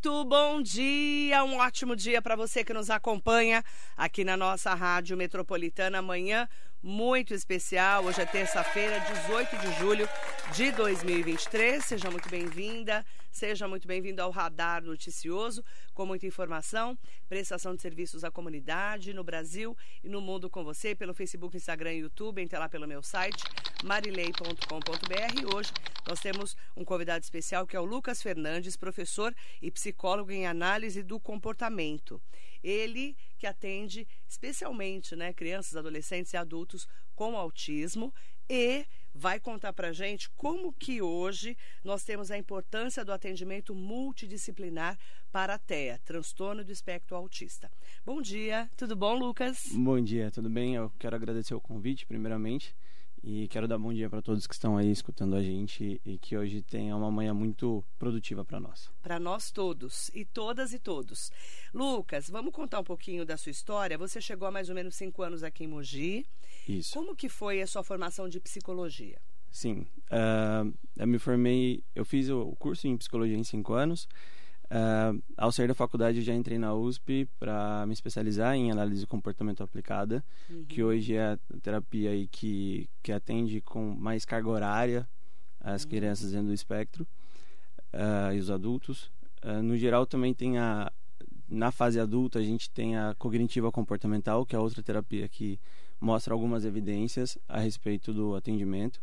Muito bom dia, um ótimo dia para você que nos acompanha aqui na nossa Rádio Metropolitana. Amanhã muito especial, hoje é terça-feira, 18 de julho de 2023. Seja muito bem-vinda, seja muito bem-vindo ao Radar Noticioso, com muita informação, prestação de serviços à comunidade no Brasil e no mundo com você, pelo Facebook, Instagram e YouTube, entre lá pelo meu site, marilei.com.br. E hoje nós temos um convidado especial que é o Lucas Fernandes, professor e psicólogo em análise do comportamento. Ele que atende especialmente, né, crianças, adolescentes e adultos com autismo, e vai contar pra gente como que hoje nós temos a importância do atendimento multidisciplinar para a TEA, transtorno do espectro autista. Bom dia, tudo bom, Lucas? Bom dia, tudo bem? Eu quero agradecer o convite, primeiramente, e quero dar bom dia para todos que estão aí escutando a gente e que hoje tenha uma manhã muito produtiva para nós. Para nós todos, e todas e todos. Lucas, vamos contar um pouquinho da sua história. Você chegou há mais ou menos 5 anos aqui em Mogi. Isso. Como que foi a sua formação de psicologia? Sim, eu fiz o curso em psicologia em 5 anos. Ao sair da faculdade eu já entrei na USP para me especializar em análise de comportamento aplicada, que hoje é a terapia aí que atende com mais carga horária as crianças dentro do espectro e os adultos. No geral também tem na fase adulta a gente tem a cognitiva comportamental, que é outra terapia que mostra algumas evidências a respeito do atendimento.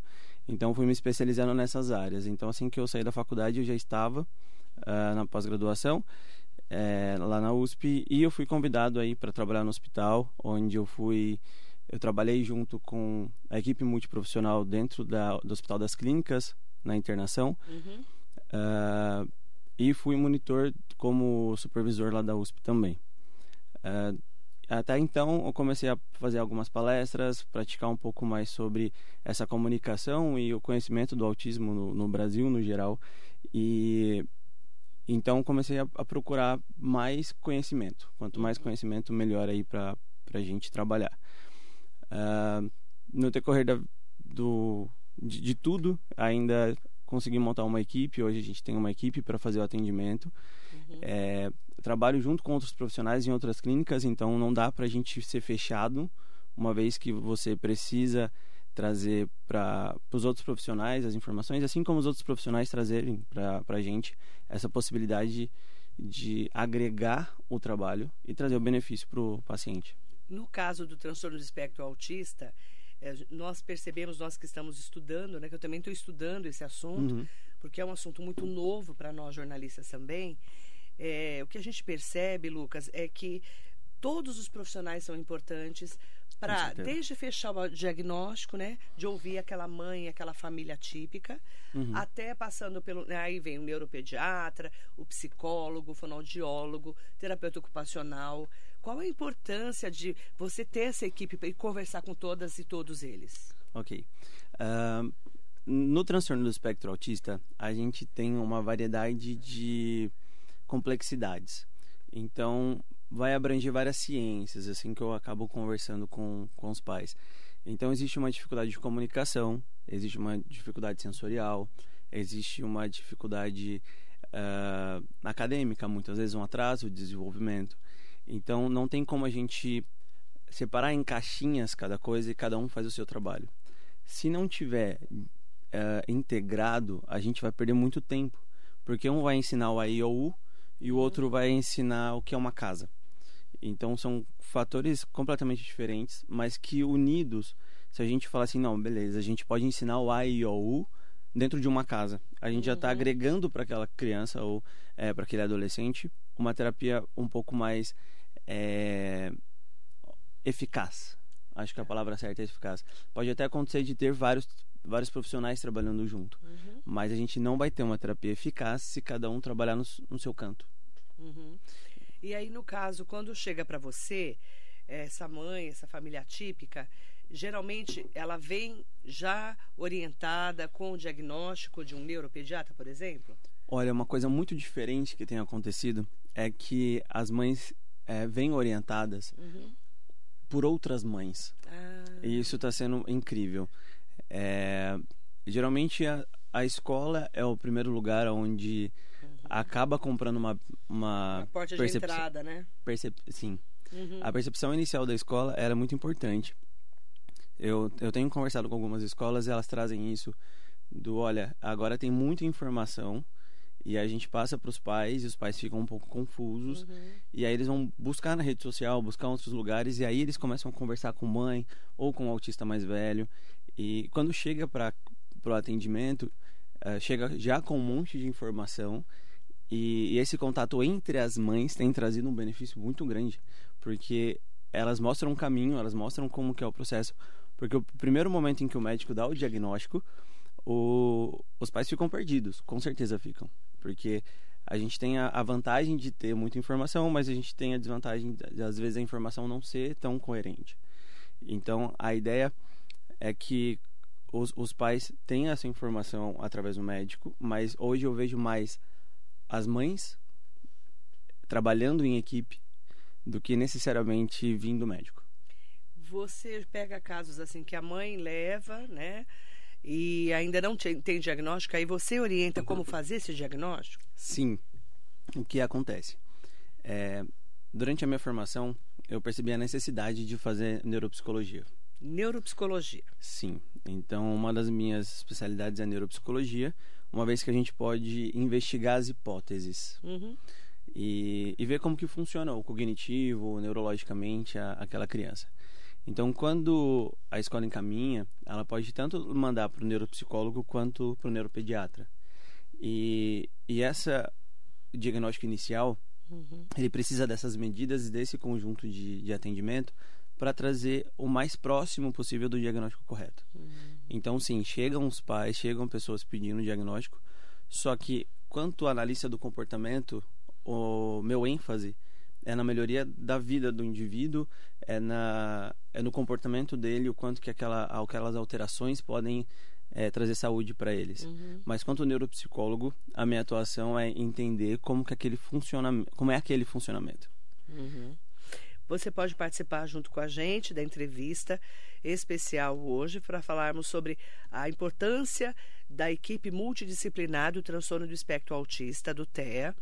Então fui me especializando nessas áreas. Então assim que eu saí da faculdade eu já estava na pós-graduação lá na USP, e eu fui convidado aí para trabalhar no hospital, onde eu trabalhei junto com a equipe multiprofissional dentro do Hospital das Clínicas na internação. E fui monitor como supervisor lá da USP também. Até então eu comecei a fazer algumas palestras, praticar um pouco mais sobre essa comunicação e o conhecimento do autismo no Brasil no geral, e então comecei a procurar mais conhecimento. Quanto mais conhecimento, melhor aí pra gente trabalhar. No decorrer de tudo, ainda consegui montar uma equipe. Hoje a gente tem uma equipe para fazer o atendimento. Trabalho junto com outros profissionais em outras clínicas, então não dá pra gente ser fechado, uma vez que você precisa trazer para os outros profissionais as informações, assim como os outros profissionais trazerem para a gente essa possibilidade de agregar o trabalho e trazer o benefício para o paciente. No caso do transtorno do espectro autista, nós percebemos, nós que estamos estudando, né, que eu também estou estudando esse assunto, porque é um assunto muito novo para nós jornalistas também. O que a gente percebe, Lucas, é que todos os profissionais são importantes, para desde fechar o diagnóstico, né, de ouvir aquela mãe, aquela família típica, até passando pelo, aí vem o neuropediatra, o psicólogo, o fonoaudiólogo, terapeuta ocupacional. Qual a importância de você ter essa equipe e conversar com todas e todos eles? Ok. No transtorno do espectro autista, a gente tem uma variedade de complexidades. Então vai abranger várias ciências, assim que eu acabo conversando com os pais. Então existe uma dificuldade de comunicação, existe uma dificuldade sensorial, existe uma dificuldade acadêmica, muitas vezes um atraso de desenvolvimento. Então não tem como a gente separar em caixinhas cada coisa e cada um faz o seu trabalho. Se não tiver integrado, a gente vai perder muito tempo, porque um vai ensinar o A, I, O, U, e o outro vai ensinar o que é uma casa. Então são fatores completamente diferentes, mas que unidos, se a gente falar assim, não, beleza, a gente pode ensinar o A, I, O, U dentro de uma casa, a gente já está agregando para aquela criança ou para aquele adolescente uma terapia um pouco mais eficaz. Acho que a palavra certa é eficaz. Pode até acontecer de ter vários profissionais trabalhando junto, mas a gente não vai ter uma terapia eficaz se cada um trabalhar no seu canto. E aí, no caso, quando chega para você essa mãe, essa família atípica, geralmente ela vem já orientada com o diagnóstico de um neuropediatra, por exemplo? Olha, uma coisa muito diferente que tem acontecido é que as mães vêm orientadas por outras mães. E isso está sendo incrível. Geralmente a escola é o primeiro lugar onde acaba comprando uma uma porta de entrada, né? Sim. Uhum. A percepção inicial da escola era muito importante. Eu tenho conversado com algumas escolas e elas trazem isso do, olha, agora tem muita informação e a gente passa para os pais e os pais ficam um pouco confusos. Uhum. E aí eles vão buscar na rede social, buscar outros lugares, e aí eles começam a conversar com mãe ou com o autista mais velho. E quando chega para o atendimento, chega já com um monte de informação. E esse contato entre as mães tem trazido um benefício muito grande, porque elas mostram um caminho, elas mostram como que é o processo. Porque o primeiro momento em que o médico dá o diagnóstico, os pais ficam perdidos, com certeza ficam. Porque a gente tem a vantagem de ter muita informação, mas a gente tem a desvantagem de, às vezes, a informação não ser tão coerente. Então, a ideia é que os pais têm essa informação através do médico, mas hoje eu vejo mais as mães trabalhando em equipe do que necessariamente vindo médico. Você pega casos assim que a mãe leva, né? E ainda não tem diagnóstico, aí você orienta como fazer esse diagnóstico? Sim. O que acontece? Durante a minha formação, eu percebi a necessidade de fazer neuropsicologia. Neuropsicologia. Sim. Então, uma das minhas especialidades é neuropsicologia, uma vez que a gente pode investigar as hipóteses. Uhum. E ver como que funciona o cognitivo, neurologicamente, aquela criança. Então, quando a escola encaminha, ela pode tanto mandar para o neuropsicólogo quanto para o neuropediatra. E essa diagnóstico inicial, uhum, ele precisa dessas medidas, desse conjunto de atendimento, para trazer o mais próximo possível do diagnóstico correto. Uhum. Então, sim, chegam os pais, chegam pessoas pedindo diagnóstico, só que, quanto analista do comportamento, o meu ênfase é na melhoria da vida do indivíduo, é no comportamento dele, o quanto que aquelas alterações podem trazer saúde para eles. Uhum. Mas quanto neuropsicólogo, a minha atuação é entender como é aquele funcionamento. Uhum. Você pode participar junto com a gente da entrevista especial hoje para falarmos sobre a importância da equipe multidisciplinar do transtorno do espectro autista, do TEA.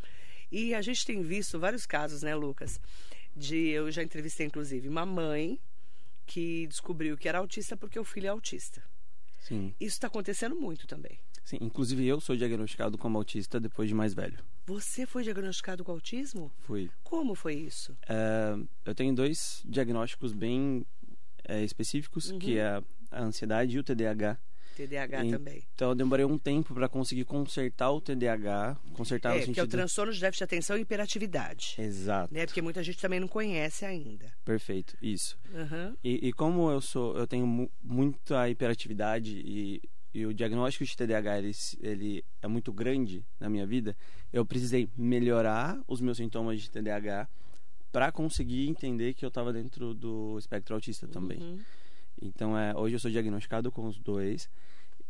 E a gente tem visto vários casos, né, Lucas? Eu já entrevistei, inclusive, uma mãe que descobriu que era autista porque o filho é autista. Sim. Isso está acontecendo muito também. Sim, inclusive eu sou diagnosticado como autista depois de mais velho. Você foi diagnosticado com autismo? Fui. Como foi isso? Eu tenho dois diagnósticos bem específicos, uhum, que é a ansiedade e o TDAH. TDAH também. Então eu demorei um tempo para conseguir consertar o TDAH, no sentido... que é o transtorno de déficit de atenção e hiperatividade. Exato. Né? Porque muita gente também não conhece ainda. Perfeito, isso. Uhum. E como eu tenho muita hiperatividade e o diagnóstico de TDAH ele é muito grande na minha vida, eu precisei melhorar os meus sintomas de TDAH para conseguir entender que eu estava dentro do espectro autista também. Uhum. Então, hoje eu sou diagnosticado com os dois.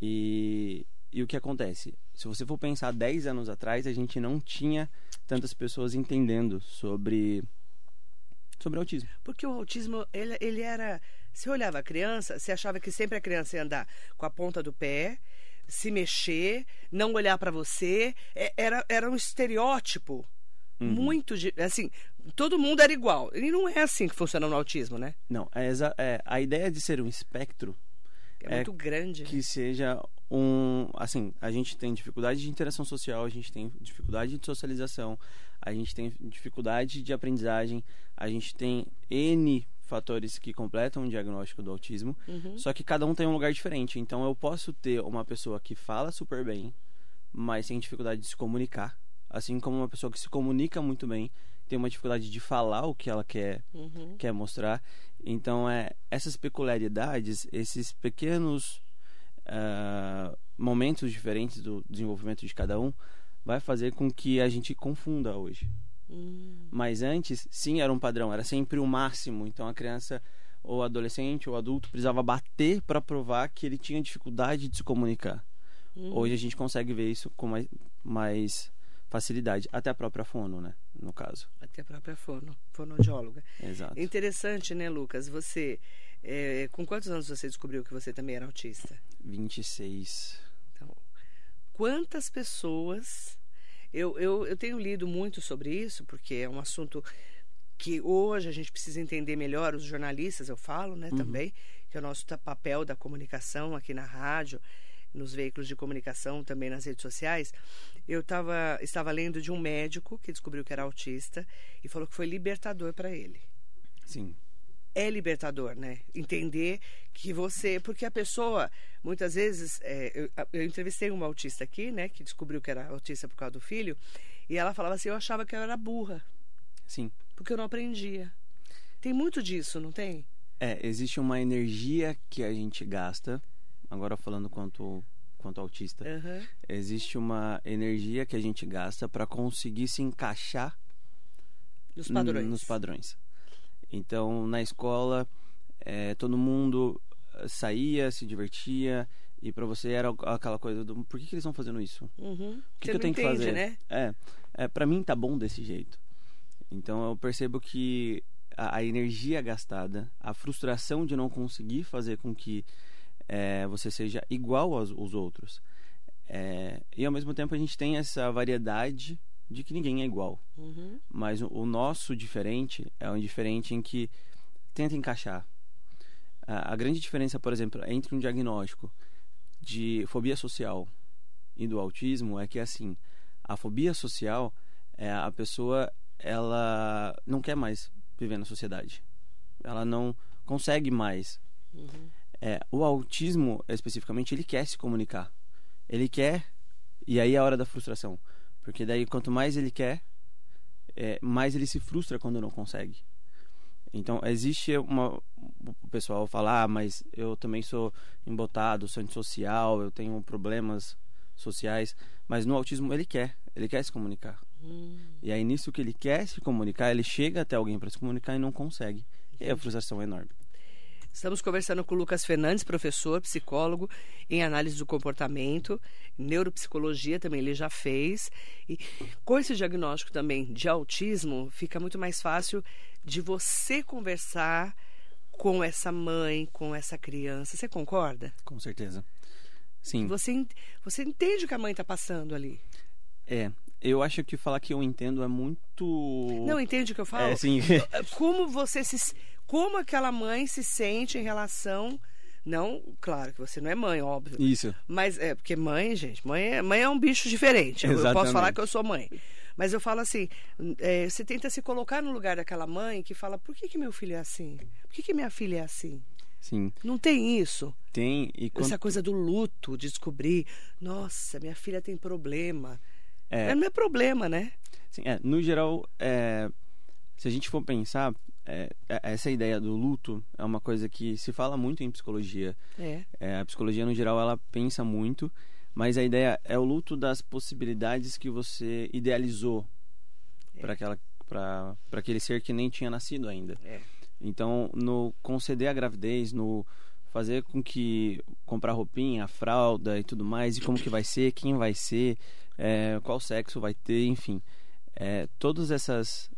E o que acontece? Se você for pensar 10 anos atrás, a gente não tinha tantas pessoas entendendo sobre autismo. Porque o autismo, ele era... Se olhava a criança, se achava que sempre a criança ia andar com a ponta do pé, se mexer, não olhar para você. Era um estereótipo. Uhum. Muito, assim, todo mundo era igual. E não é assim que funciona no autismo, né? Não, a ideia de ser um espectro é muito grande. Que seja assim, a gente tem dificuldade de interação social, a gente tem dificuldade de socialização, a gente tem dificuldade de aprendizagem, a gente tem N fatores que completam o diagnóstico do autismo. Uhum. Só que cada um tem um lugar diferente. Então eu posso ter uma pessoa que fala super bem, mas tem dificuldade de se comunicar, assim como uma pessoa que se comunica muito bem tem uma dificuldade de falar o que ela quer mostrar. Então, essas peculiaridades, esses pequenos momentos diferentes do desenvolvimento de cada um, vai fazer com que a gente confunda hoje. Mas antes, sim, era um padrão, era sempre o máximo. Então, a criança ou adolescente ou adulto precisava bater para provar que ele tinha dificuldade de se comunicar. Hoje a gente consegue ver isso com mais facilidade, até a própria fono, né, no caso. Até a própria fonoaudióloga. Exato. Interessante, né, Lucas? Você, com quantos anos você descobriu que você também era autista? 26. Então, quantas pessoas Eu tenho lido muito sobre isso, porque é um assunto que hoje a gente precisa entender melhor. Os jornalistas, eu falo, né, também, que é o nosso papel da comunicação aqui na rádio, nos veículos de comunicação, também nas redes sociais. Eu estava lendo de um médico que descobriu que era autista e falou que foi libertador para ele. Sim. É libertador, né? Entender que você... Porque a pessoa, muitas vezes... Eu entrevistei uma autista aqui, né? Que descobriu que era autista por causa do filho. E ela falava assim, eu achava que eu era burra. Sim. Porque eu não aprendia. Tem muito disso, não tem? Existe uma energia que a gente gasta. Agora falando quanto autista. Uhum. Existe uma energia que a gente gasta para conseguir se encaixar... Nos padrões. Nos padrões. Então, na escola, todo mundo saía, se divertia, e pra você era aquela coisa do... Por que eles estão fazendo isso? Uhum. O que eu tenho que fazer? Né? Pra mim tá bom desse jeito. Então, eu percebo que a energia gastada, a frustração de não conseguir fazer com que você seja igual aos outros. E, ao mesmo tempo, a gente tem essa variedade... de que ninguém é igual. Uhum. Mas o nosso diferente é um diferente em que tenta encaixar. A grande diferença, por exemplo, entre um diagnóstico de fobia social e do autismo é que, assim, a fobia social é a pessoa, ela não quer mais viver na sociedade. Ela não consegue mais. Uhum. O autismo, especificamente, ele quer se comunicar. Ele quer, e aí é a hora da frustração. Porque daí, quanto mais ele quer, mais ele se frustra quando não consegue. Então, existe o pessoal fala, mas eu também sou embotado, sou antissocial, eu tenho problemas sociais. Mas no autismo, ele quer se comunicar. E aí, nisso que ele quer se comunicar, ele chega até alguém para se comunicar e não consegue. E a frustração é enorme. Estamos conversando com o Lucas Fernandes, professor, psicólogo em análise do comportamento, neuropsicologia também ele já fez. E com esse diagnóstico também de autismo, fica muito mais fácil de você conversar com essa mãe, com essa criança. Você concorda? Com certeza. Sim. Você entende o que a mãe está passando ali. Eu acho que falar que eu entendo é muito... Não, entende o que eu falo? Sim. Como você se... Como aquela mãe se sente em relação... Não, claro que você não é mãe, óbvio. Isso. Mas porque mãe, gente... Mãe é um bicho diferente. Eu posso falar que eu sou mãe. Mas eu falo assim... você tenta se colocar no lugar daquela mãe que fala... Por que meu filho é assim? Por que minha filha é assim? Sim. Não tem isso? Tem. E quando... Essa coisa do luto, de descobrir... Nossa, minha filha tem problema. Não é problema, né? Sim, no geral... Se a gente for pensar... Essa ideia do luto é uma coisa que se fala muito em psicologia. A psicologia no geral ela pensa muito, mas a ideia é o luto das possibilidades que você idealizou para aquele ser que nem tinha nascido ainda. Então, no conceder a gravidez, no fazer com que comprar roupinha, fralda e tudo mais, e como que vai ser, quem vai ser, qual sexo vai ter, enfim, todas essas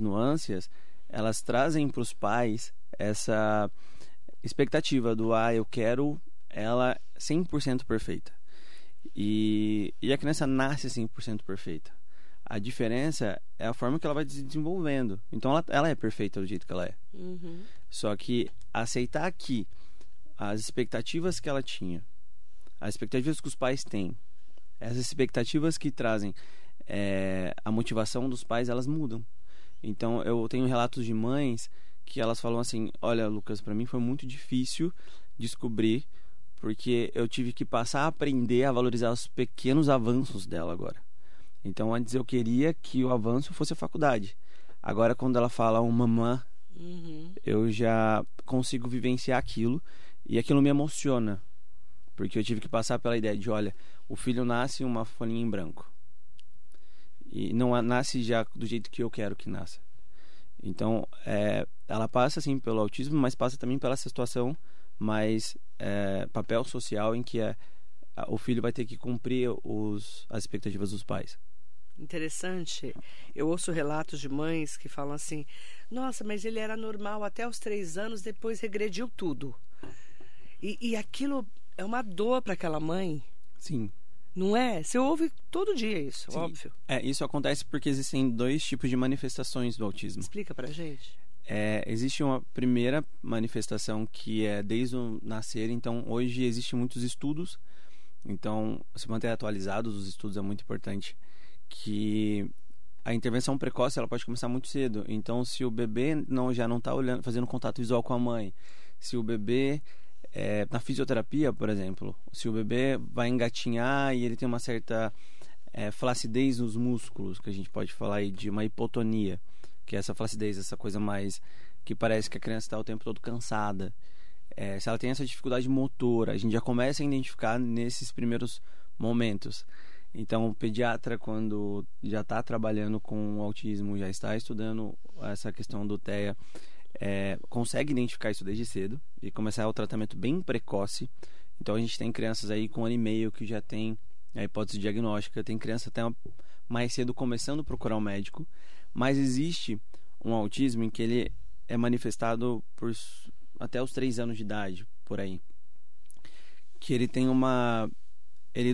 nuances, elas trazem para os pais essa expectativa do eu quero ela 100% perfeita. E a criança nasce 100% perfeita. A diferença é a forma que ela vai se desenvolvendo. Então ela é perfeita do jeito que ela é. Uhum. Só que aceitar que as expectativas que ela tinha, as expectativas que os pais têm, essas expectativas que trazem a motivação dos pais, elas mudam. Então, eu tenho relatos de mães que elas falam assim, olha, Lucas, pra mim foi muito difícil descobrir, porque eu tive que passar a aprender a valorizar os pequenos avanços dela agora. Então, antes eu queria que o avanço fosse a faculdade. Agora, quando ela fala mamã, eu já consigo vivenciar aquilo, e aquilo me emociona, porque eu tive que passar pela ideia de, olha, o filho nasce uma folhinha em branco. E não nasce já do jeito que eu quero que nasça. Então, ela passa, assim, pelo autismo, mas passa também pela essa situação mais papel social em que o filho vai ter que cumprir as expectativas dos pais. Interessante. Eu ouço relatos de mães que falam assim, nossa, mas ele era normal até os 3 anos, depois regrediu tudo. E aquilo é uma dor para aquela mãe. Sim. Não é? Você ouve todo dia isso, sim, óbvio. É, isso acontece porque existem dois tipos de manifestações do autismo. Explica pra gente. É, existe uma primeira manifestação que é desde o nascer. Então, hoje existem muitos estudos. Então, se manter atualizados, os estudos é muito importante. Que a intervenção precoce, ela pode começar muito cedo. Então, se o bebê já não está olhando, fazendo contato visual com a mãe, se o bebê... na fisioterapia, por exemplo, se o bebê vai engatinhar e ele tem uma certa flacidez nos músculos, que a gente pode falar aí de uma hipotonia, que é essa flacidez, essa coisa mais que parece que a criança está o tempo todo cansada, se ela tem essa dificuldade motora, a gente já começa a identificar nesses primeiros momentos. Então, o pediatra, quando já está trabalhando com o autismo, já está estudando essa questão do TEA, consegue identificar isso desde cedo e começar o tratamento bem precoce. Então a gente tem crianças aí com 1 ano e meio que já tem a hipótese diagnóstica, tem criança até mais cedo começando a procurar um médico. Mas existe um autismo em que ele é manifestado por até os 3 anos de idade, por aí, que ele tem uma... ele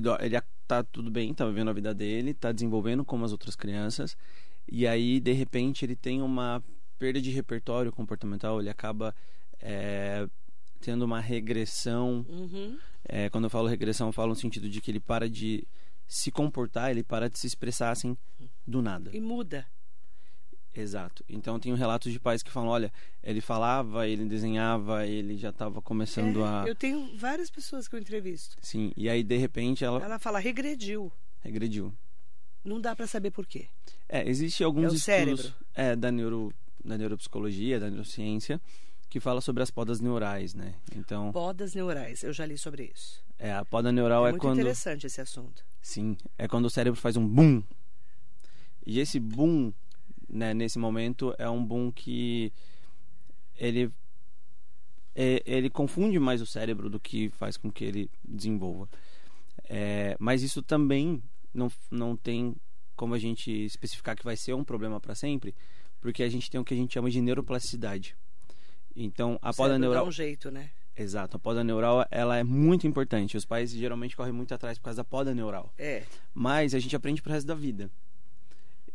tá tudo bem, tá vivendo a vida dele, tá desenvolvendo como as outras crianças, e aí de repente ele tem uma perda de repertório comportamental, ele acaba tendo uma regressão. Uhum. Quando eu falo regressão, eu falo no sentido de que ele para de se comportar, ele para de se expressar assim, do nada. E muda. Exato. Então, tenho relatos de pais que falam, olha, ele falava, ele desenhava, ele já estava começando a... Eu tenho várias pessoas que eu entrevisto. Sim, e aí, de repente, ela... Ela fala, regrediu. Regrediu. Não dá para saber por quê. Existe alguns estudos... Cérebro. Da neuropsicologia, da neurociência, que fala sobre as podas neurais, né? Então, podas neurais, eu já li sobre isso. A poda neural é muito quando... interessante esse assunto. Sim, é quando o cérebro faz um boom. E esse boom, né, nesse momento, é um boom que ele confunde mais o cérebro do que faz com que ele desenvolva. Mas isso também não tem como a gente especificar que vai ser um problema para sempre, porque a gente tem o que a gente chama de neuroplasticidade. Então, a poda neural... dá um jeito, né? Exato. A poda neural, ela é muito importante. Os pais geralmente correm muito atrás por causa da poda neural. Mas a gente aprende pro resto da vida.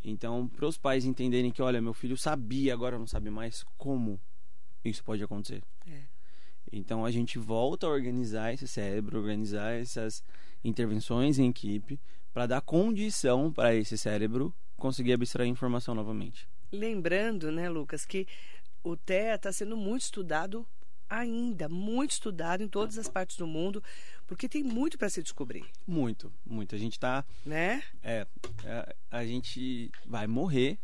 Então, para os pais entenderem que, olha, meu filho sabia, agora não sabe mais, como isso pode acontecer. Então, a gente volta a organizar esse cérebro, organizar essas intervenções em equipe para dar condição para esse cérebro conseguir abstrair informação novamente. Lembrando, né, Lucas, que o TEA está sendo muito estudado ainda, muito estudado em todas as partes do mundo, porque tem muito para se descobrir. Muito, muito. A gente está... Né? A gente vai morrer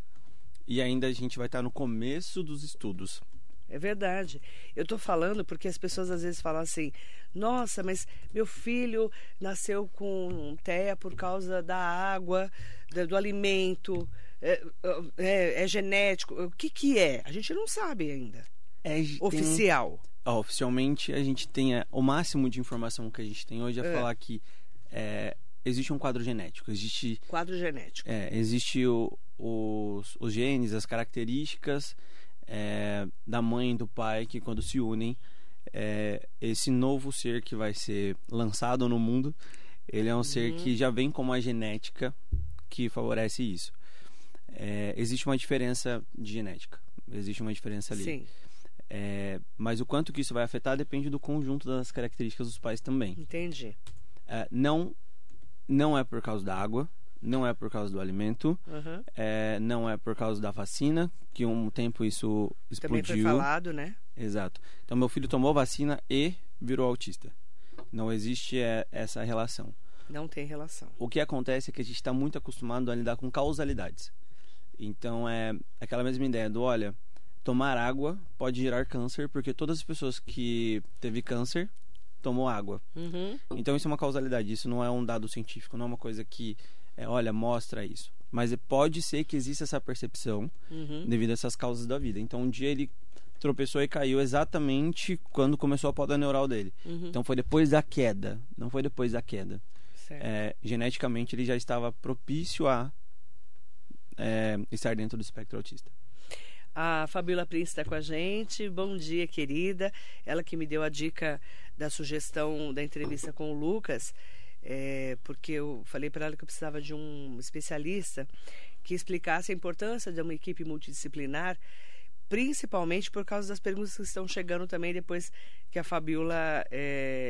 e ainda a gente vai estar no começo dos estudos. É verdade. Eu estou falando porque as pessoas às vezes falam assim, nossa, mas meu filho nasceu com TEA por causa da água, do alimento... É genético. O que é? A gente não sabe ainda. Oficial. Oficialmente, a gente tem o máximo de informação que a gente tem hoje falar que existe um quadro genético. Existe quadro genético. Existe os genes, as características da mãe e do pai que, quando se unem, esse novo ser que vai ser lançado no mundo, ele é um ser que já vem com uma genética que favorece isso. Existe uma diferença de genética, existe uma diferença ali. Sim. Mas o quanto que isso vai afetar depende do conjunto das características dos pais também. Entendi. Não é por causa da água, não é por causa do alimento, uhum. Não é por causa da vacina, que um tempo isso explodiu. Também foi falado, né? Exato. Então, meu filho tomou vacina e virou autista. Não existe essa relação. Não tem relação. O que acontece é que a gente está muito acostumado a lidar com causalidades. Então, é aquela mesma ideia do, olha, tomar água pode gerar câncer, porque todas as pessoas que teve câncer tomou água. Uhum. Então, isso é uma causalidade, isso não é um dado científico, não é uma coisa que, mostra isso. Mas pode ser que exista essa percepção devido a essas causas da vida. Então, um dia ele tropeçou e caiu exatamente quando começou a poda neural dele. Uhum. Então, foi depois da queda, não foi depois da queda. Geneticamente, ele já estava propício a... estar dentro do espectro autista. A Fabíola Prins está com a gente. Bom dia, querida. Ela que me deu a dica da sugestão da entrevista com o Lucas. porque eu falei para ela que eu precisava de um especialista que explicasse a importância de uma equipe multidisciplinar, principalmente por causa das perguntas que estão chegando também depois que a Fabíola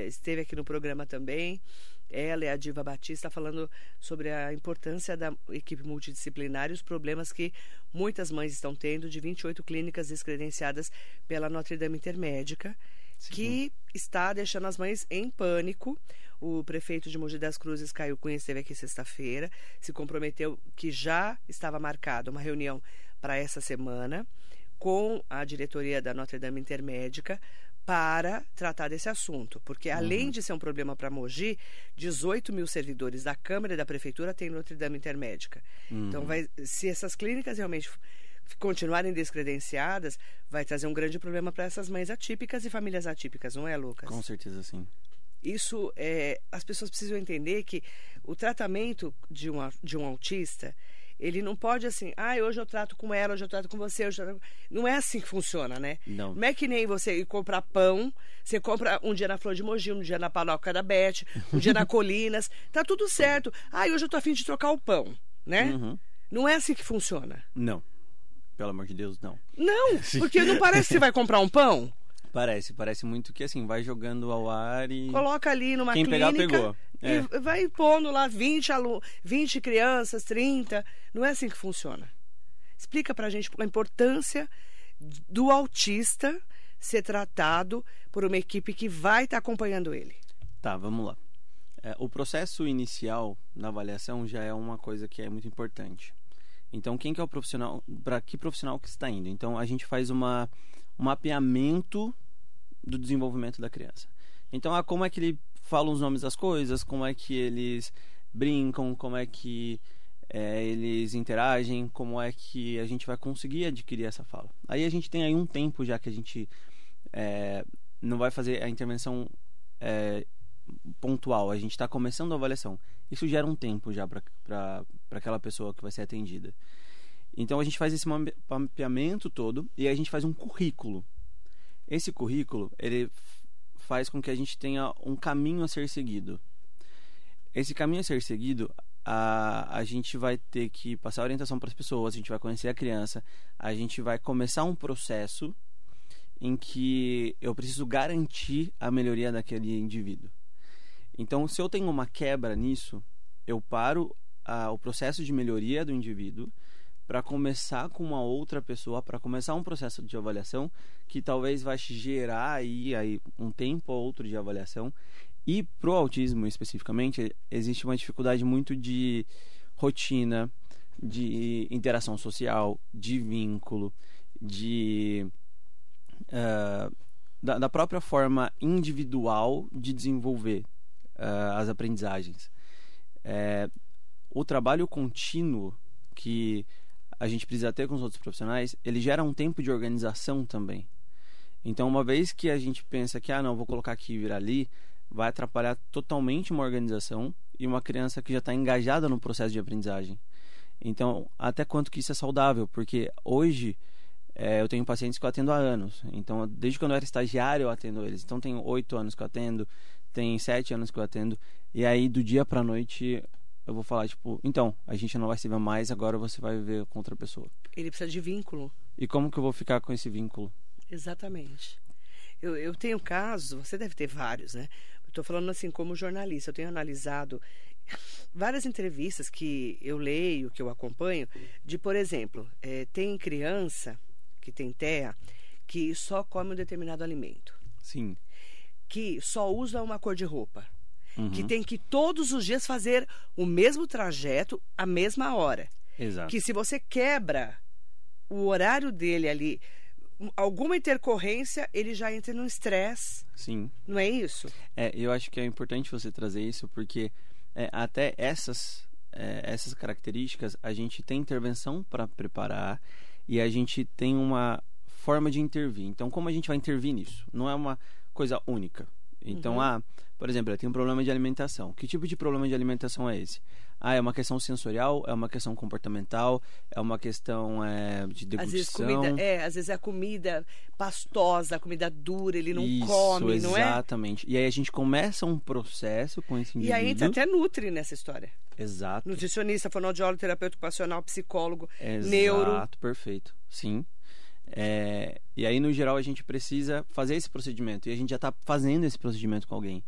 esteve aqui no programa também. Ela e a Diva Batista falando sobre a importância da equipe multidisciplinar e os problemas que muitas mães estão tendo de 28 clínicas descredenciadas pela Notre Dame Intermédica, sim, que está deixando as mães em pânico. O prefeito de Mogi das Cruzes, Caio Cunha, esteve aqui sexta-feira, se comprometeu que já estava marcada uma reunião para essa semana com a diretoria da Notre Dame Intermédica para tratar desse assunto, porque além de ser um problema para Mogi, 18 mil servidores da Câmara e da Prefeitura tem Notre Dame Intermédica. Então, se essas clínicas realmente continuarem descredenciadas, vai trazer um grande problema para essas mães atípicas e famílias atípicas, não é, Lucas? Com certeza, sim. Isso, as pessoas precisam entender que o tratamento de um autista, ele não pode assim, hoje eu trato com ela, hoje eu trato com você, hoje eu trato... Não é assim que funciona, né? Não é que nem você ir comprar pão, você compra um dia na Flor de Mogi, um dia na Panoca da Beth, um dia na Colinas, tá tudo certo. Hoje eu tô a fim de trocar o pão, né? Não é assim que funciona. Não, pelo amor de Deus, não. Não, porque não parece que você vai comprar um pão. Parece muito que assim, vai jogando ao ar e... Coloca ali numa clínica... Quem pegar, pegou. E vai pondo lá 20 crianças, 30... Não é assim que funciona. Explica pra gente a importância do autista ser tratado por uma equipe que vai estar acompanhando ele. Tá, vamos lá. O processo inicial na avaliação já é uma coisa que é muito importante. Então, quem que é o profissional... Pra que profissional que está indo? Então, a gente faz um mapeamento do desenvolvimento da criança. Então, como é que ele fala os nomes das coisas, como é que eles brincam, como é que eles interagem, como é que a gente vai conseguir adquirir essa fala. Aí a gente tem aí um tempo já que a gente não vai fazer a intervenção pontual, a gente está começando a avaliação. Isso gera um tempo já para aquela pessoa que vai ser atendida. Então a gente faz esse mapeamento todo e a gente faz um currículo. Esse currículo, ele faz com que a gente tenha um caminho a ser seguido. Esse caminho a ser seguido, a gente vai ter que passar orientação para as pessoas, a gente vai conhecer a criança, a gente vai começar um processo em que eu preciso garantir a melhoria daquele indivíduo. Então, se eu tenho uma quebra nisso, eu paro o processo de melhoria do indivíduo para começar com uma outra pessoa, para começar um processo de avaliação que talvez vai gerar aí um tempo ou outro de avaliação. E pro autismo especificamente existe uma dificuldade muito de rotina, de interação social, de vínculo, de da própria forma individual de desenvolver as aprendizagens. O trabalho contínuo que a gente precisa ter com os outros profissionais, ele gera um tempo de organização também. Então, uma vez que a gente pensa que, vou colocar aqui e virar ali, vai atrapalhar totalmente uma organização e uma criança que já está engajada no processo de aprendizagem. Então, até quanto que isso é saudável? Porque hoje eu tenho pacientes que eu atendo há anos. Então, desde quando eu era estagiário, eu atendo eles. Então, tem 8 anos que eu atendo, tem 7 anos que eu atendo. E aí, do dia para a noite... Eu vou falar, então, a gente não vai se ver mais, agora você vai viver com outra pessoa. Ele precisa de vínculo. E como que eu vou ficar com esse vínculo? Exatamente. Eu tenho casos, você deve ter vários, né? Eu estou falando assim como jornalista, eu tenho analisado várias entrevistas que eu leio, que eu acompanho, de, por exemplo, tem criança que tem TEA que só come um determinado alimento. Sim. Que só usa uma cor de roupa. Que tem que todos os dias fazer o mesmo trajeto, à mesma hora. Exato. Que se você quebra o horário dele ali, alguma intercorrência, ele já entra num estresse. Sim. Não é isso? Eu acho que é importante você trazer isso, porque até essas características, a gente tem intervenção para preparar e a gente tem uma forma de intervir. Então, como a gente vai intervir nisso? Não é uma coisa única. Então, por exemplo, ela tem um problema de alimentação. Que tipo de problema de alimentação é esse? É uma questão sensorial, é uma questão comportamental, é uma questão de deglutição. Às vezes, às vezes a comida pastosa, a comida dura, ele não come, não é? Exatamente. E aí a gente começa um processo com esse indivíduo. E aí a gente até nutre nessa história. Exato. Nutricionista, fonoaudiólogo, terapeuta ocupacional, psicólogo, neuro. Exato, perfeito. Sim. E aí, no geral, a gente precisa fazer esse procedimento. E a gente já está fazendo esse procedimento com alguém.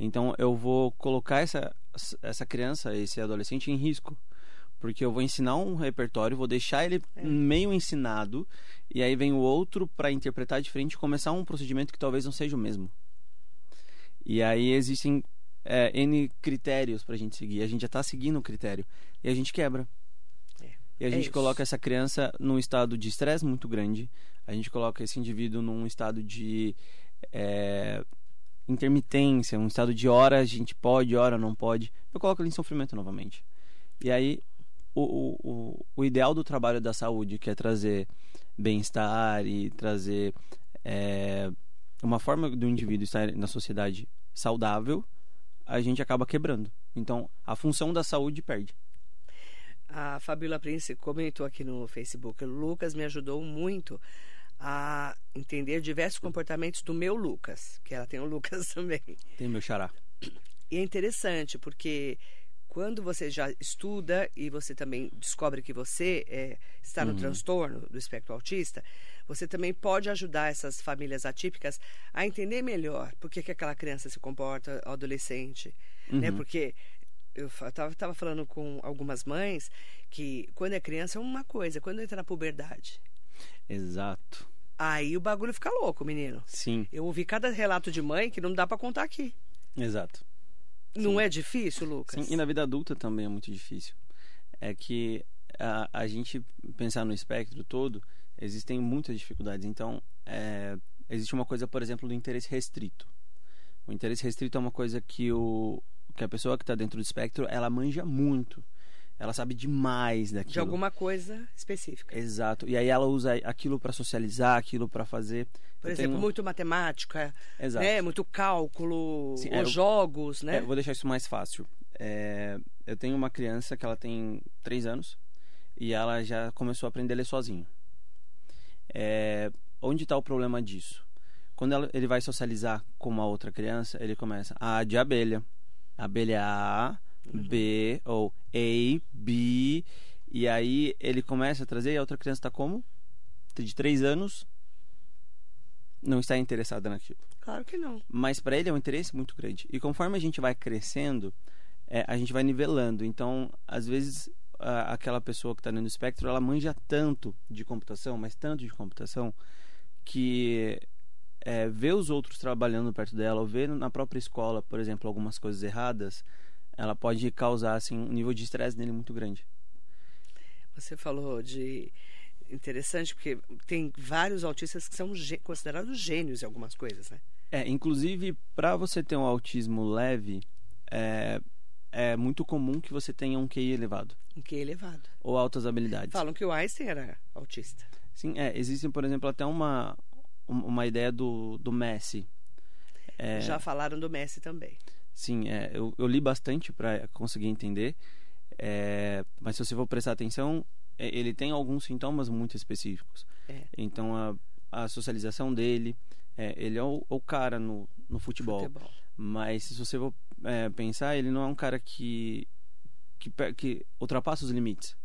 Então, eu vou colocar essa criança, esse adolescente, em risco. Porque eu vou ensinar um repertório, vou deixar ele meio ensinado. E aí vem o outro para interpretar diferente e começar um procedimento que talvez não seja o mesmo. E aí existem N critérios para a gente seguir. A gente já está seguindo o critério. E a gente quebra. E a gente coloca essa criança num estado de estresse muito grande. A gente coloca esse indivíduo num estado de intermitência, um estado de hora a gente pode, hora não pode. Eu coloco ele em sofrimento novamente. E aí, o ideal do trabalho da saúde, que é trazer bem-estar e trazer uma forma do indivíduo estar na sociedade saudável, a gente acaba quebrando. Então, a função da saúde perde. A Fabíola Prins comentou aqui no Facebook: Lucas me ajudou muito a entender diversos comportamentos do meu Lucas, que ela tem o Lucas também. Tem meu xará. E é interessante, porque quando você já estuda e você também descobre que você está no transtorno do espectro autista, você também pode ajudar essas famílias atípicas a entender melhor por que aquela criança se comporta, adolescente, né? Porque eu estava falando com algumas mães que quando é criança é uma coisa, quando entra na puberdade... Exato. Aí o bagulho fica louco, menino. Sim. Eu ouvi cada relato de mãe que não dá pra contar aqui. Exato. Não é difícil, Lucas? Sim, e na vida adulta também é muito difícil. É que a gente pensar no espectro todo, existem muitas dificuldades. Então, existe uma coisa, por exemplo, do interesse restrito. O interesse restrito é uma coisa que a pessoa que tá dentro do espectro, ela manja muito. Ela sabe demais daquilo. De alguma coisa específica. Exato. E aí ela usa aquilo para socializar, aquilo para fazer... Por exemplo, muito matemática, né? Muito cálculo, sim, ou jogos, né? Vou deixar isso mais fácil. Eu tenho uma criança que ela tem 3 anos e ela já começou a aprender a ler sozinha. Onde está o problema disso? Quando ele vai socializar com uma outra criança, ele começa A de abelha. Abelha A... B ou A, B. E aí ele começa a trazer. E a outra criança está como? De 3 anos. Não está interessada naquilo. Claro que não. Mas para ele é um interesse muito grande. E conforme a gente vai crescendo, a gente vai nivelando. Então, às vezes, aquela pessoa que está dentro do espectro, ela manja tanto de computação, mas tanto de computação, que vê os outros trabalhando perto dela, ou vê na própria escola, por exemplo, algumas coisas erradas, ela pode causar assim, um nível de estresse nele muito grande. Você falou de... Interessante, porque tem vários autistas que são considerados gênios em algumas coisas, né? Inclusive, para você ter um autismo leve, é muito comum que você tenha um QI elevado. Um QI elevado. Ou altas habilidades. Falam que o Einstein era autista. Sim, existe, por exemplo, até uma ideia do Messi. Já falaram do Messi também. Sim, eu li bastante para conseguir entender, mas se você for prestar atenção, ele tem alguns sintomas muito específicos. Então, a socialização dele, ele é o cara no futebol. Mas se você for pensar, ele não é um cara que ultrapassa os limites.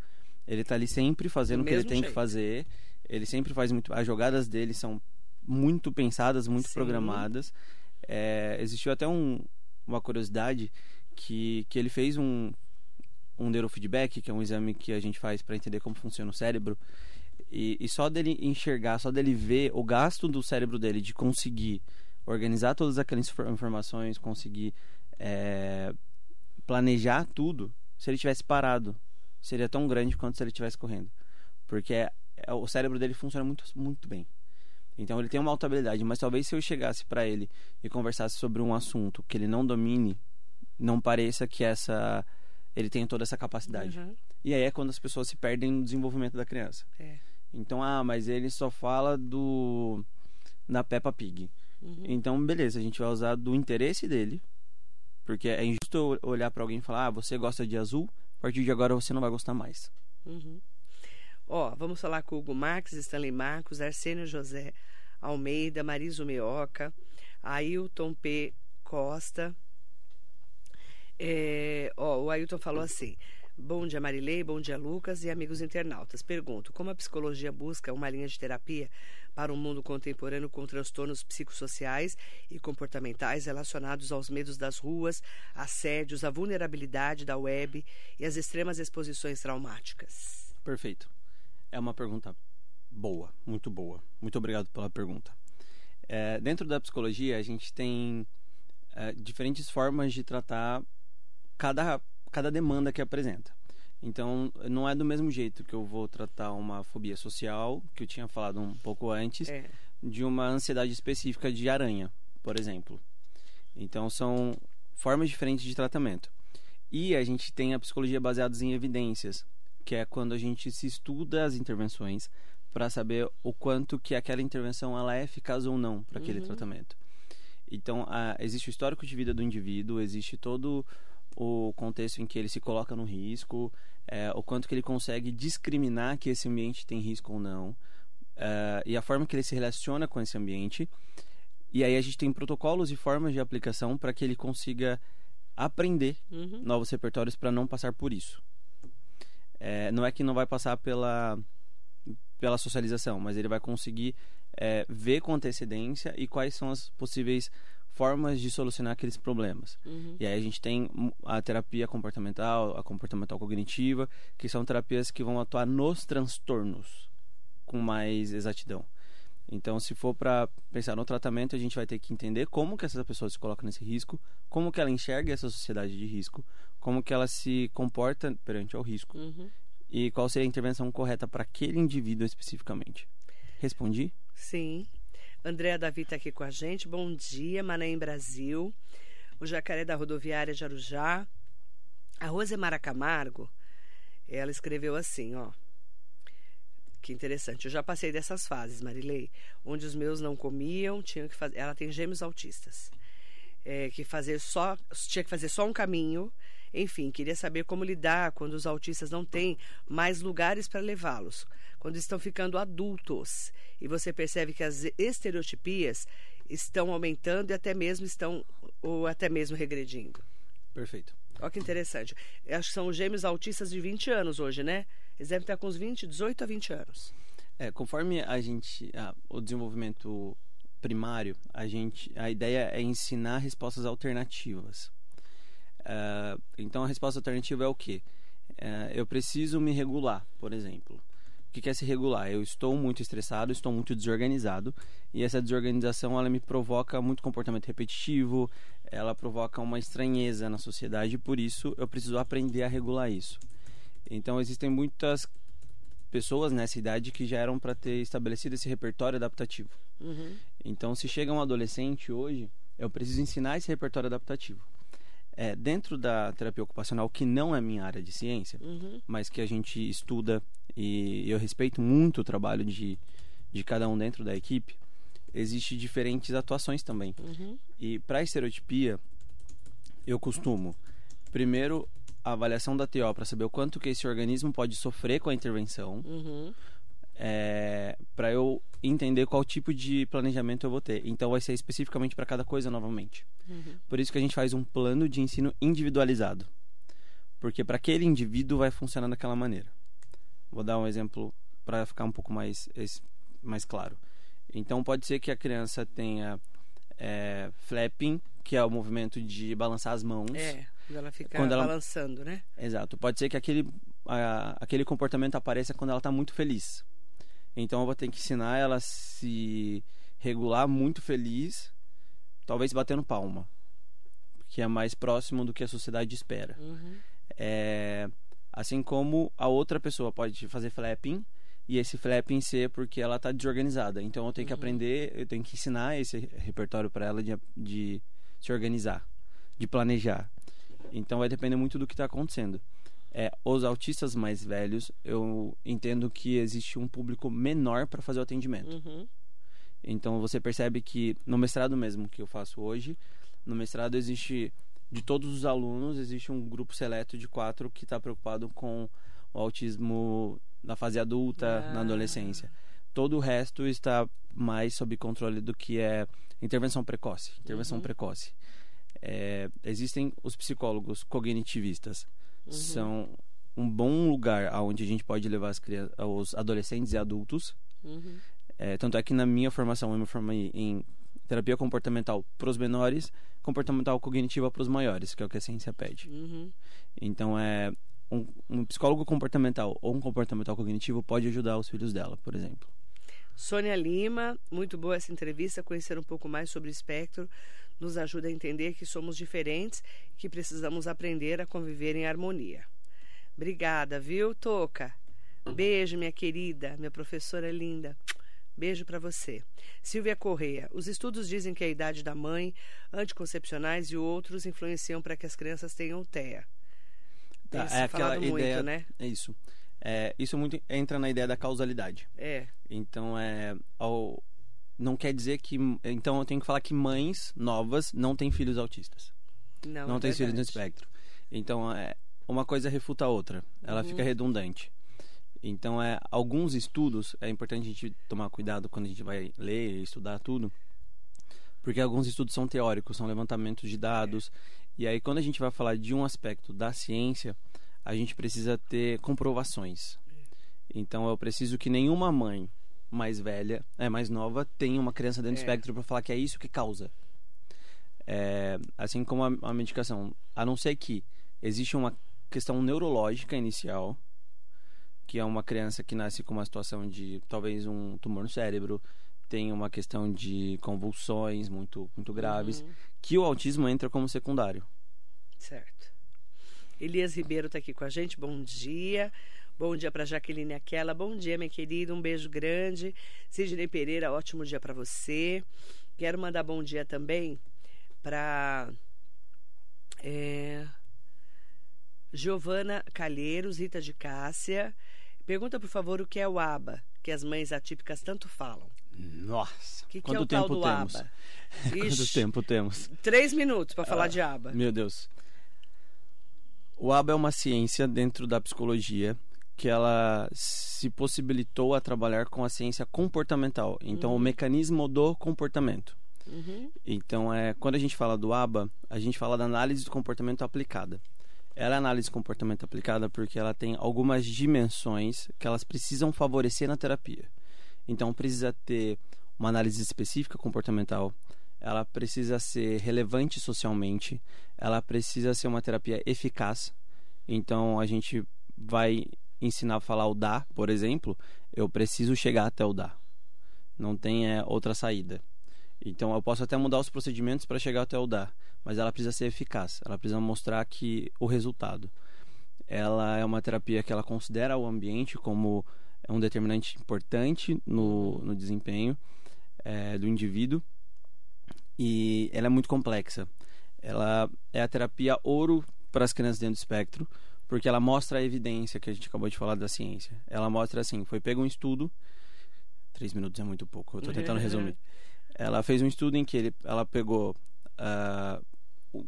Ele está ali sempre fazendo o que ele tem que fazer, ele sempre faz muito... As jogadas dele são muito pensadas, muito programadas. Existiu até uma curiosidade que ele fez um neurofeedback, que é um exame que a gente faz para entender como funciona o cérebro, e só dele enxergar, só dele ver o gasto do cérebro dele de conseguir organizar todas aquelas informações, conseguir planejar tudo, se ele tivesse parado, seria tão grande quanto se ele tivesse correndo, porque o cérebro dele funciona muito, muito bem. Então ele tem uma alta habilidade, mas talvez se eu chegasse para ele e conversasse sobre um assunto que ele não domine, não pareça que ele tem toda essa capacidade. E aí é quando as pessoas se perdem no desenvolvimento da criança. Então, mas ele só fala da Peppa Pig. Uhum. Então, beleza, a gente vai usar do interesse dele, porque é injusto olhar pra alguém e falar, ah, você gosta de azul, a partir de agora você não vai gostar mais. Uhum. Ó, vamos falar com o Hugo Max, Stanley Marcos, Arsenio José Almeida, Mariso Meoca, Ailton P. Costa. Ó, o Ailton falou assim: bom dia, Marilei, bom dia, Lucas e amigos internautas. Pergunto, como a psicologia busca uma linha de terapia para um mundo contemporâneo com transtornos psicossociais e comportamentais relacionados aos medos das ruas, assédios, a vulnerabilidade da web e as extremas exposições traumáticas? Perfeito. É uma pergunta boa, muito boa. Muito obrigado pela pergunta. Dentro da psicologia, a gente tem diferentes formas de tratar cada demanda que apresenta. Então, não é do mesmo jeito que eu vou tratar uma fobia social, que eu tinha falado um pouco antes, de uma ansiedade específica de aranha, por exemplo. Então, são formas diferentes de tratamento. E a gente tem a psicologia baseada em evidências, que é quando a gente se estuda as intervenções para saber o quanto que aquela intervenção ela é eficaz ou não para aquele tratamento. Então, existe o histórico de vida do indivíduo, existe todo o contexto em que ele se coloca no risco, o quanto que ele consegue discriminar que esse ambiente tem risco ou não, e a forma que ele se relaciona com esse ambiente. E aí a gente tem protocolos e formas de aplicação para que ele consiga aprender novos repertórios para não passar por isso. Não é que não vai passar pela socialização, mas ele vai conseguir ver com antecedência e quais são as possíveis formas de solucionar aqueles problemas. E aí a gente tem a terapia comportamental, a comportamental cognitiva, que são terapias que vão atuar nos transtornos com mais exatidão. Então, se for para pensar no tratamento, a gente vai ter que entender como que essa pessoa se coloca nesse risco, como que ela enxerga essa sociedade de risco, como que ela se comporta perante ao risco e qual seria a intervenção correta para aquele indivíduo especificamente. Respondi? Sim. Andrea Davi está aqui com a gente. Bom dia, Mané em Brasil. O Jacaré da Rodoviária de Arujá. A Rosemara Camargo, ela escreveu assim, ó. Que interessante. Eu já passei dessas fases, Marilei, onde os meus não comiam, tinham que fazer. Ela tem gêmeos autistas. Tinha que fazer só um caminho. Enfim, queria saber como lidar quando os autistas não têm mais lugares para levá-los, quando estão ficando adultos e você percebe que as estereotipias estão aumentando e até mesmo regredindo. Perfeito. Olha que interessante. Eu acho que são gêmeos autistas de 20 anos hoje, né? Eles devem estar com uns 18 a 20 anos. Conforme o desenvolvimento primário, a ideia é ensinar respostas alternativas. Então a resposta alternativa é o quê? Eu preciso me regular, por exemplo. O que é se regular? Eu estou muito estressado, estou muito desorganizado, e essa desorganização ela me provoca muito comportamento repetitivo, ela provoca uma estranheza na sociedade, e por isso eu preciso aprender a regular isso. Então existem muitas pessoas nessa idade que já eram para ter estabelecido esse repertório adaptativo. Então, se chega um adolescente hoje, eu preciso ensinar esse repertório adaptativo. Dentro da terapia ocupacional, que não é minha área de ciência, mas que a gente estuda, e eu respeito muito o trabalho de cada um dentro da equipe, existe diferentes atuações também. E para a estereotipia, eu costumo, primeiro, a avaliação da TEA para saber o quanto que esse organismo pode sofrer com a intervenção, para eu entender qual tipo de planejamento eu vou ter. Então vai ser especificamente para cada coisa novamente. Por isso que a gente faz um plano de ensino individualizado, porque para aquele indivíduo vai funcionar daquela maneira. Vou dar um exemplo para ficar um pouco mais claro. Então pode ser que a criança tenha flapping, que é o movimento de balançar as mãos, quando ela fica balançando, né? Exato. Pode ser que aquele comportamento apareça quando ela está muito feliz. Então eu vou ter que ensinar ela a se regular muito feliz, talvez batendo palma, que é mais próximo do que a sociedade espera. Assim como a outra pessoa pode fazer flapping, e esse flapping ser porque ela está desorganizada. Então eu tenho que aprender, eu tenho que ensinar esse repertório para ela de se organizar, de planejar. Então vai depender muito do que está acontecendo. Os autistas mais velhos, eu entendo que existe um público menor para fazer o atendimento. Então você percebe que no mestrado mesmo que eu faço hoje, no mestrado existe, de todos os alunos, existe um grupo seleto de 4 que está preocupado com o autismo na fase adulta, na adolescência. Todo o resto está mais sob controle do que é intervenção precoce. Intervenção precoce. Existem os psicólogos cognitivistas. São um bom lugar onde a gente pode levar os adolescentes e adultos. Tanto é que na minha formação, eu me formei em terapia comportamental para os menores, comportamental cognitiva para os maiores, que é o que a ciência pede. Então, um psicólogo comportamental ou um comportamental cognitivo pode ajudar os filhos dela, por exemplo. Sonia Lima, muito boa essa entrevista, conhecer um pouco mais sobre o espectro nos ajuda a entender que somos diferentes, que precisamos aprender a conviver em harmonia. Obrigada, viu, Toca? Beijo, minha querida, minha professora linda. Beijo para você. Silvia Correia, os estudos dizem que a idade da mãe, anticoncepcionais e outros influenciam para que as crianças tenham TEA. Tá, é aquela muito, ideia, né? É isso. Isso muito entra na ideia da causalidade. Então, não quer dizer que... Então, eu tenho que falar que mães novas não têm filhos autistas. Não têm filhos no espectro. Então, uma coisa refuta a outra. Ela fica redundante. Então, alguns estudos, é importante a gente tomar cuidado quando a gente vai ler e estudar tudo, porque alguns estudos são teóricos, são levantamentos de dados. E aí, quando a gente vai falar de um aspecto da ciência, a gente precisa ter comprovações. Então, eu preciso que nenhuma mãe mais nova tenha uma criança dentro do espectro para falar que é isso que causa. Assim como a medicação, a não ser que existe uma questão neurológica inicial, que é uma criança que nasce com uma situação de talvez um tumor no cérebro, tem uma questão de convulsões muito, muito graves, que o autismo entra como secundário. Certo. Elias Ribeiro está aqui com a gente, bom dia. Bom dia para Jaqueline Aquela, bom dia, minha querida, um beijo grande. Sidney Pereira, ótimo dia para você. Quero mandar bom dia também para... Giovana Calheiros, Rita de Cássia. Pergunta, por favor, o que é o ABA, que as mães atípicas tanto falam. Nossa, que é o tal do temos? ABA? Quanto tempo temos? 3 minutos para falar de ABA. Meu Deus. O ABA é uma ciência dentro da psicologia que ela se possibilitou a trabalhar com a ciência comportamental. Então, o mecanismo do comportamento. Então, quando a gente fala do ABA, a gente fala da análise do comportamento aplicada. Ela é análise de comportamento aplicada porque ela tem algumas dimensões que elas precisam favorecer na terapia. Então, precisa ter uma análise específica comportamental, ela precisa ser relevante socialmente, ela precisa ser uma terapia eficaz. Então, a gente vai ensinar a falar o DA, por exemplo, eu preciso chegar até o DA. Não tem outra saída. Então, eu posso até mudar os procedimentos para chegar até o DA, mas ela precisa ser eficaz, ela precisa mostrar que o resultado. Ela é uma terapia que ela considera o ambiente como um determinante importante no desempenho do indivíduo, e ela é muito complexa. Ela é a terapia ouro para as crianças dentro do espectro, porque ela mostra a evidência que a gente acabou de falar da ciência. Ela mostra assim, foi pego um estudo, 3 minutos é muito pouco, eu estou tentando resumir. Ela fez um estudo em que ela pegou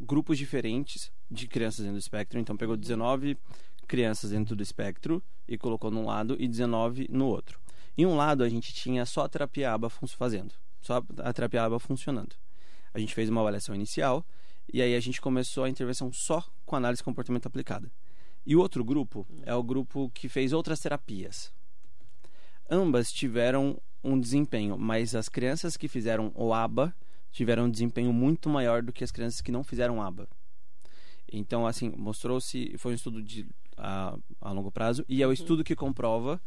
grupos diferentes de crianças dentro do espectro. Então pegou 19 crianças dentro do espectro e colocou num lado e 19 no outro. Em um lado a gente tinha só a terapia ABA funcionando. A gente fez uma avaliação inicial e aí a gente começou a intervenção só com análise de comportamento aplicada. E o outro grupo é o grupo que fez outras terapias. Ambas tiveram um desempenho, mas as crianças que fizeram o ABA tiveram um desempenho muito maior do que as crianças que não fizeram ABA. Então, assim, mostrou-se... Foi um estudo a longo prazo. E é o estudo que comprova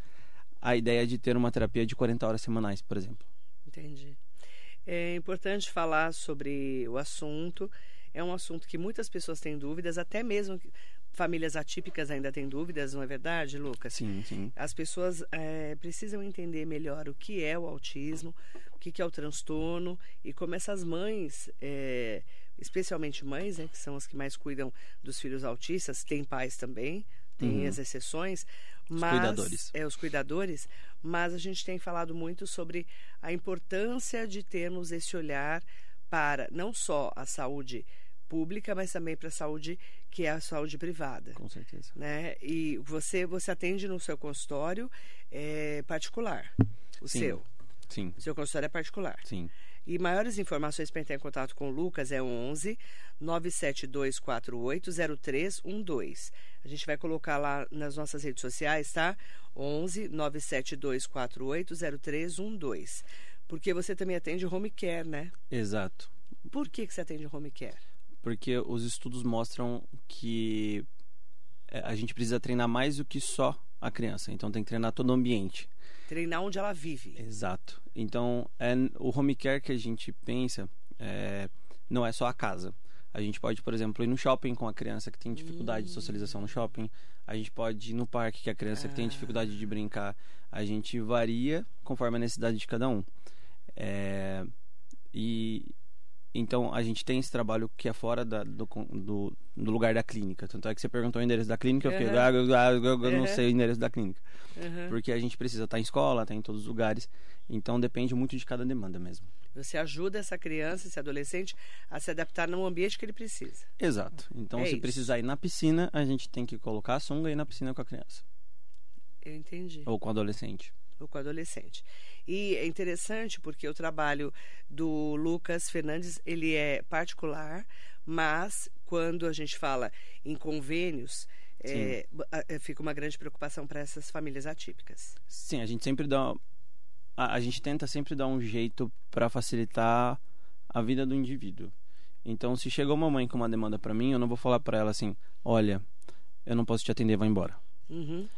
a ideia de ter uma terapia de 40 horas semanais, por exemplo. Entendi. É importante falar sobre o assunto. É um assunto que muitas pessoas têm dúvidas, até mesmo famílias atípicas ainda têm dúvidas, não é verdade, Lucas? Sim, sim. As pessoas precisam entender melhor o que é o autismo, o que é o transtorno e como essas mães especialmente mães, né, que são as que mais cuidam dos filhos autistas, tem pais também, tem as exceções, mas os cuidadores, mas a gente tem falado muito sobre a importância de termos esse olhar para não só a saúde pública, mas também para a saúde que é a saúde privada. Com certeza. Né? E você atende no seu consultório particular, o Sim. seu. Sim. O seu consultório é particular. Sim. E maiores informações para entrar em contato com o Lucas é 11 972480312. A gente vai colocar lá nas nossas redes sociais, tá? 11 972480312. Porque você também atende home care, né? Exato. Por que você atende home care? Porque os estudos mostram que a gente precisa treinar mais do que só a criança. Então tem que treinar todo o ambiente. Treinar onde ela vive. Exato. Então, o home care que a gente pensa não é só a casa. A gente pode, por exemplo, ir no shopping com a criança que tem dificuldade de socialização no shopping. A gente pode ir no parque com a criança que tem dificuldade de brincar. A gente varia conforme a necessidade de cada um. Então, a gente tem esse trabalho que é fora do lugar da clínica. Tanto é que você perguntou o endereço da clínica, eu fiquei, eu não sei o endereço da clínica. Uhum. Porque a gente precisa estar em escola, estar em todos os lugares. Então, depende muito de cada demanda mesmo. Você ajuda essa criança, esse adolescente, a se adaptar no ambiente que ele precisa. Exato. Então, se precisar ir na piscina, a gente tem que colocar a sunga e ir na piscina com a criança. Eu entendi. Ou com o adolescente. E é interessante porque o trabalho do Lucas Fernandes, ele é particular, mas quando a gente fala em convênios, fica uma grande preocupação para essas famílias atípicas. Sim, a gente sempre dá, a gente tenta sempre dar um jeito para facilitar a vida do indivíduo. Então, se chegou uma mãe com uma demanda para mim, eu não vou falar para ela assim, olha, eu não posso te atender, vai embora. Uhum.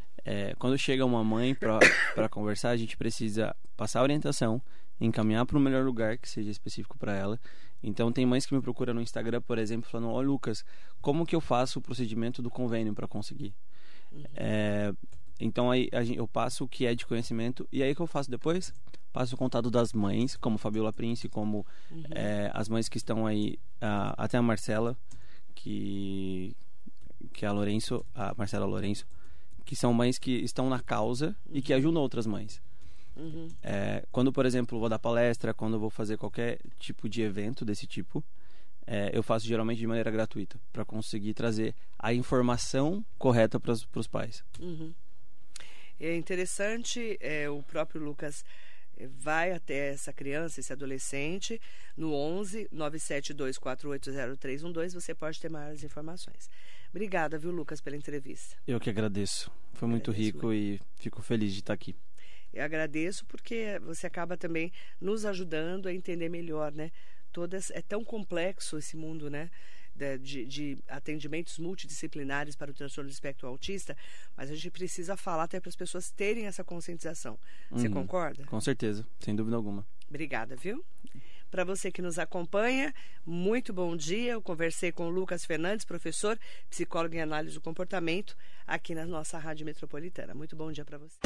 Quando chega uma mãe para conversar, a gente precisa passar a orientação, encaminhar para o melhor lugar que seja específico para ela. Então tem mães que me procuram no Instagram, por exemplo, falando, ó, Lucas, como que eu faço o procedimento do convênio para conseguir? Uhum. Então aí eu passo o que é de conhecimento. E aí o que eu faço depois? Passo o contato das mães, como Fabíola Prins, como as mães que estão aí, até a Marcela, que é a Marcela Lourenço, que são mães que estão na causa e que ajudam outras mães. Uhum. Quando, por exemplo, vou dar palestra, quando eu vou fazer qualquer tipo de evento desse tipo, eu faço geralmente de maneira gratuita, para conseguir trazer a informação correta para os pais. Uhum. É interessante, o próprio Lucas vai até essa criança, esse adolescente, no 11 972480312, você pode ter maiores informações. Obrigada, viu, Lucas, pela entrevista. Eu que agradeço. Foi muito rico e fico feliz de estar aqui. Eu agradeço porque você acaba também nos ajudando a entender melhor, né? É tão complexo esse mundo, né? De atendimentos multidisciplinares para o transtorno do espectro autista, mas a gente precisa falar até para as pessoas terem essa conscientização. Você concorda? Com certeza, sem dúvida alguma. Obrigada, viu? Para você que nos acompanha, muito bom dia. Eu conversei com o Lucas Fernandes, professor, psicólogo em análise do comportamento, aqui na nossa Rádio Metropolitana. Muito bom dia para você.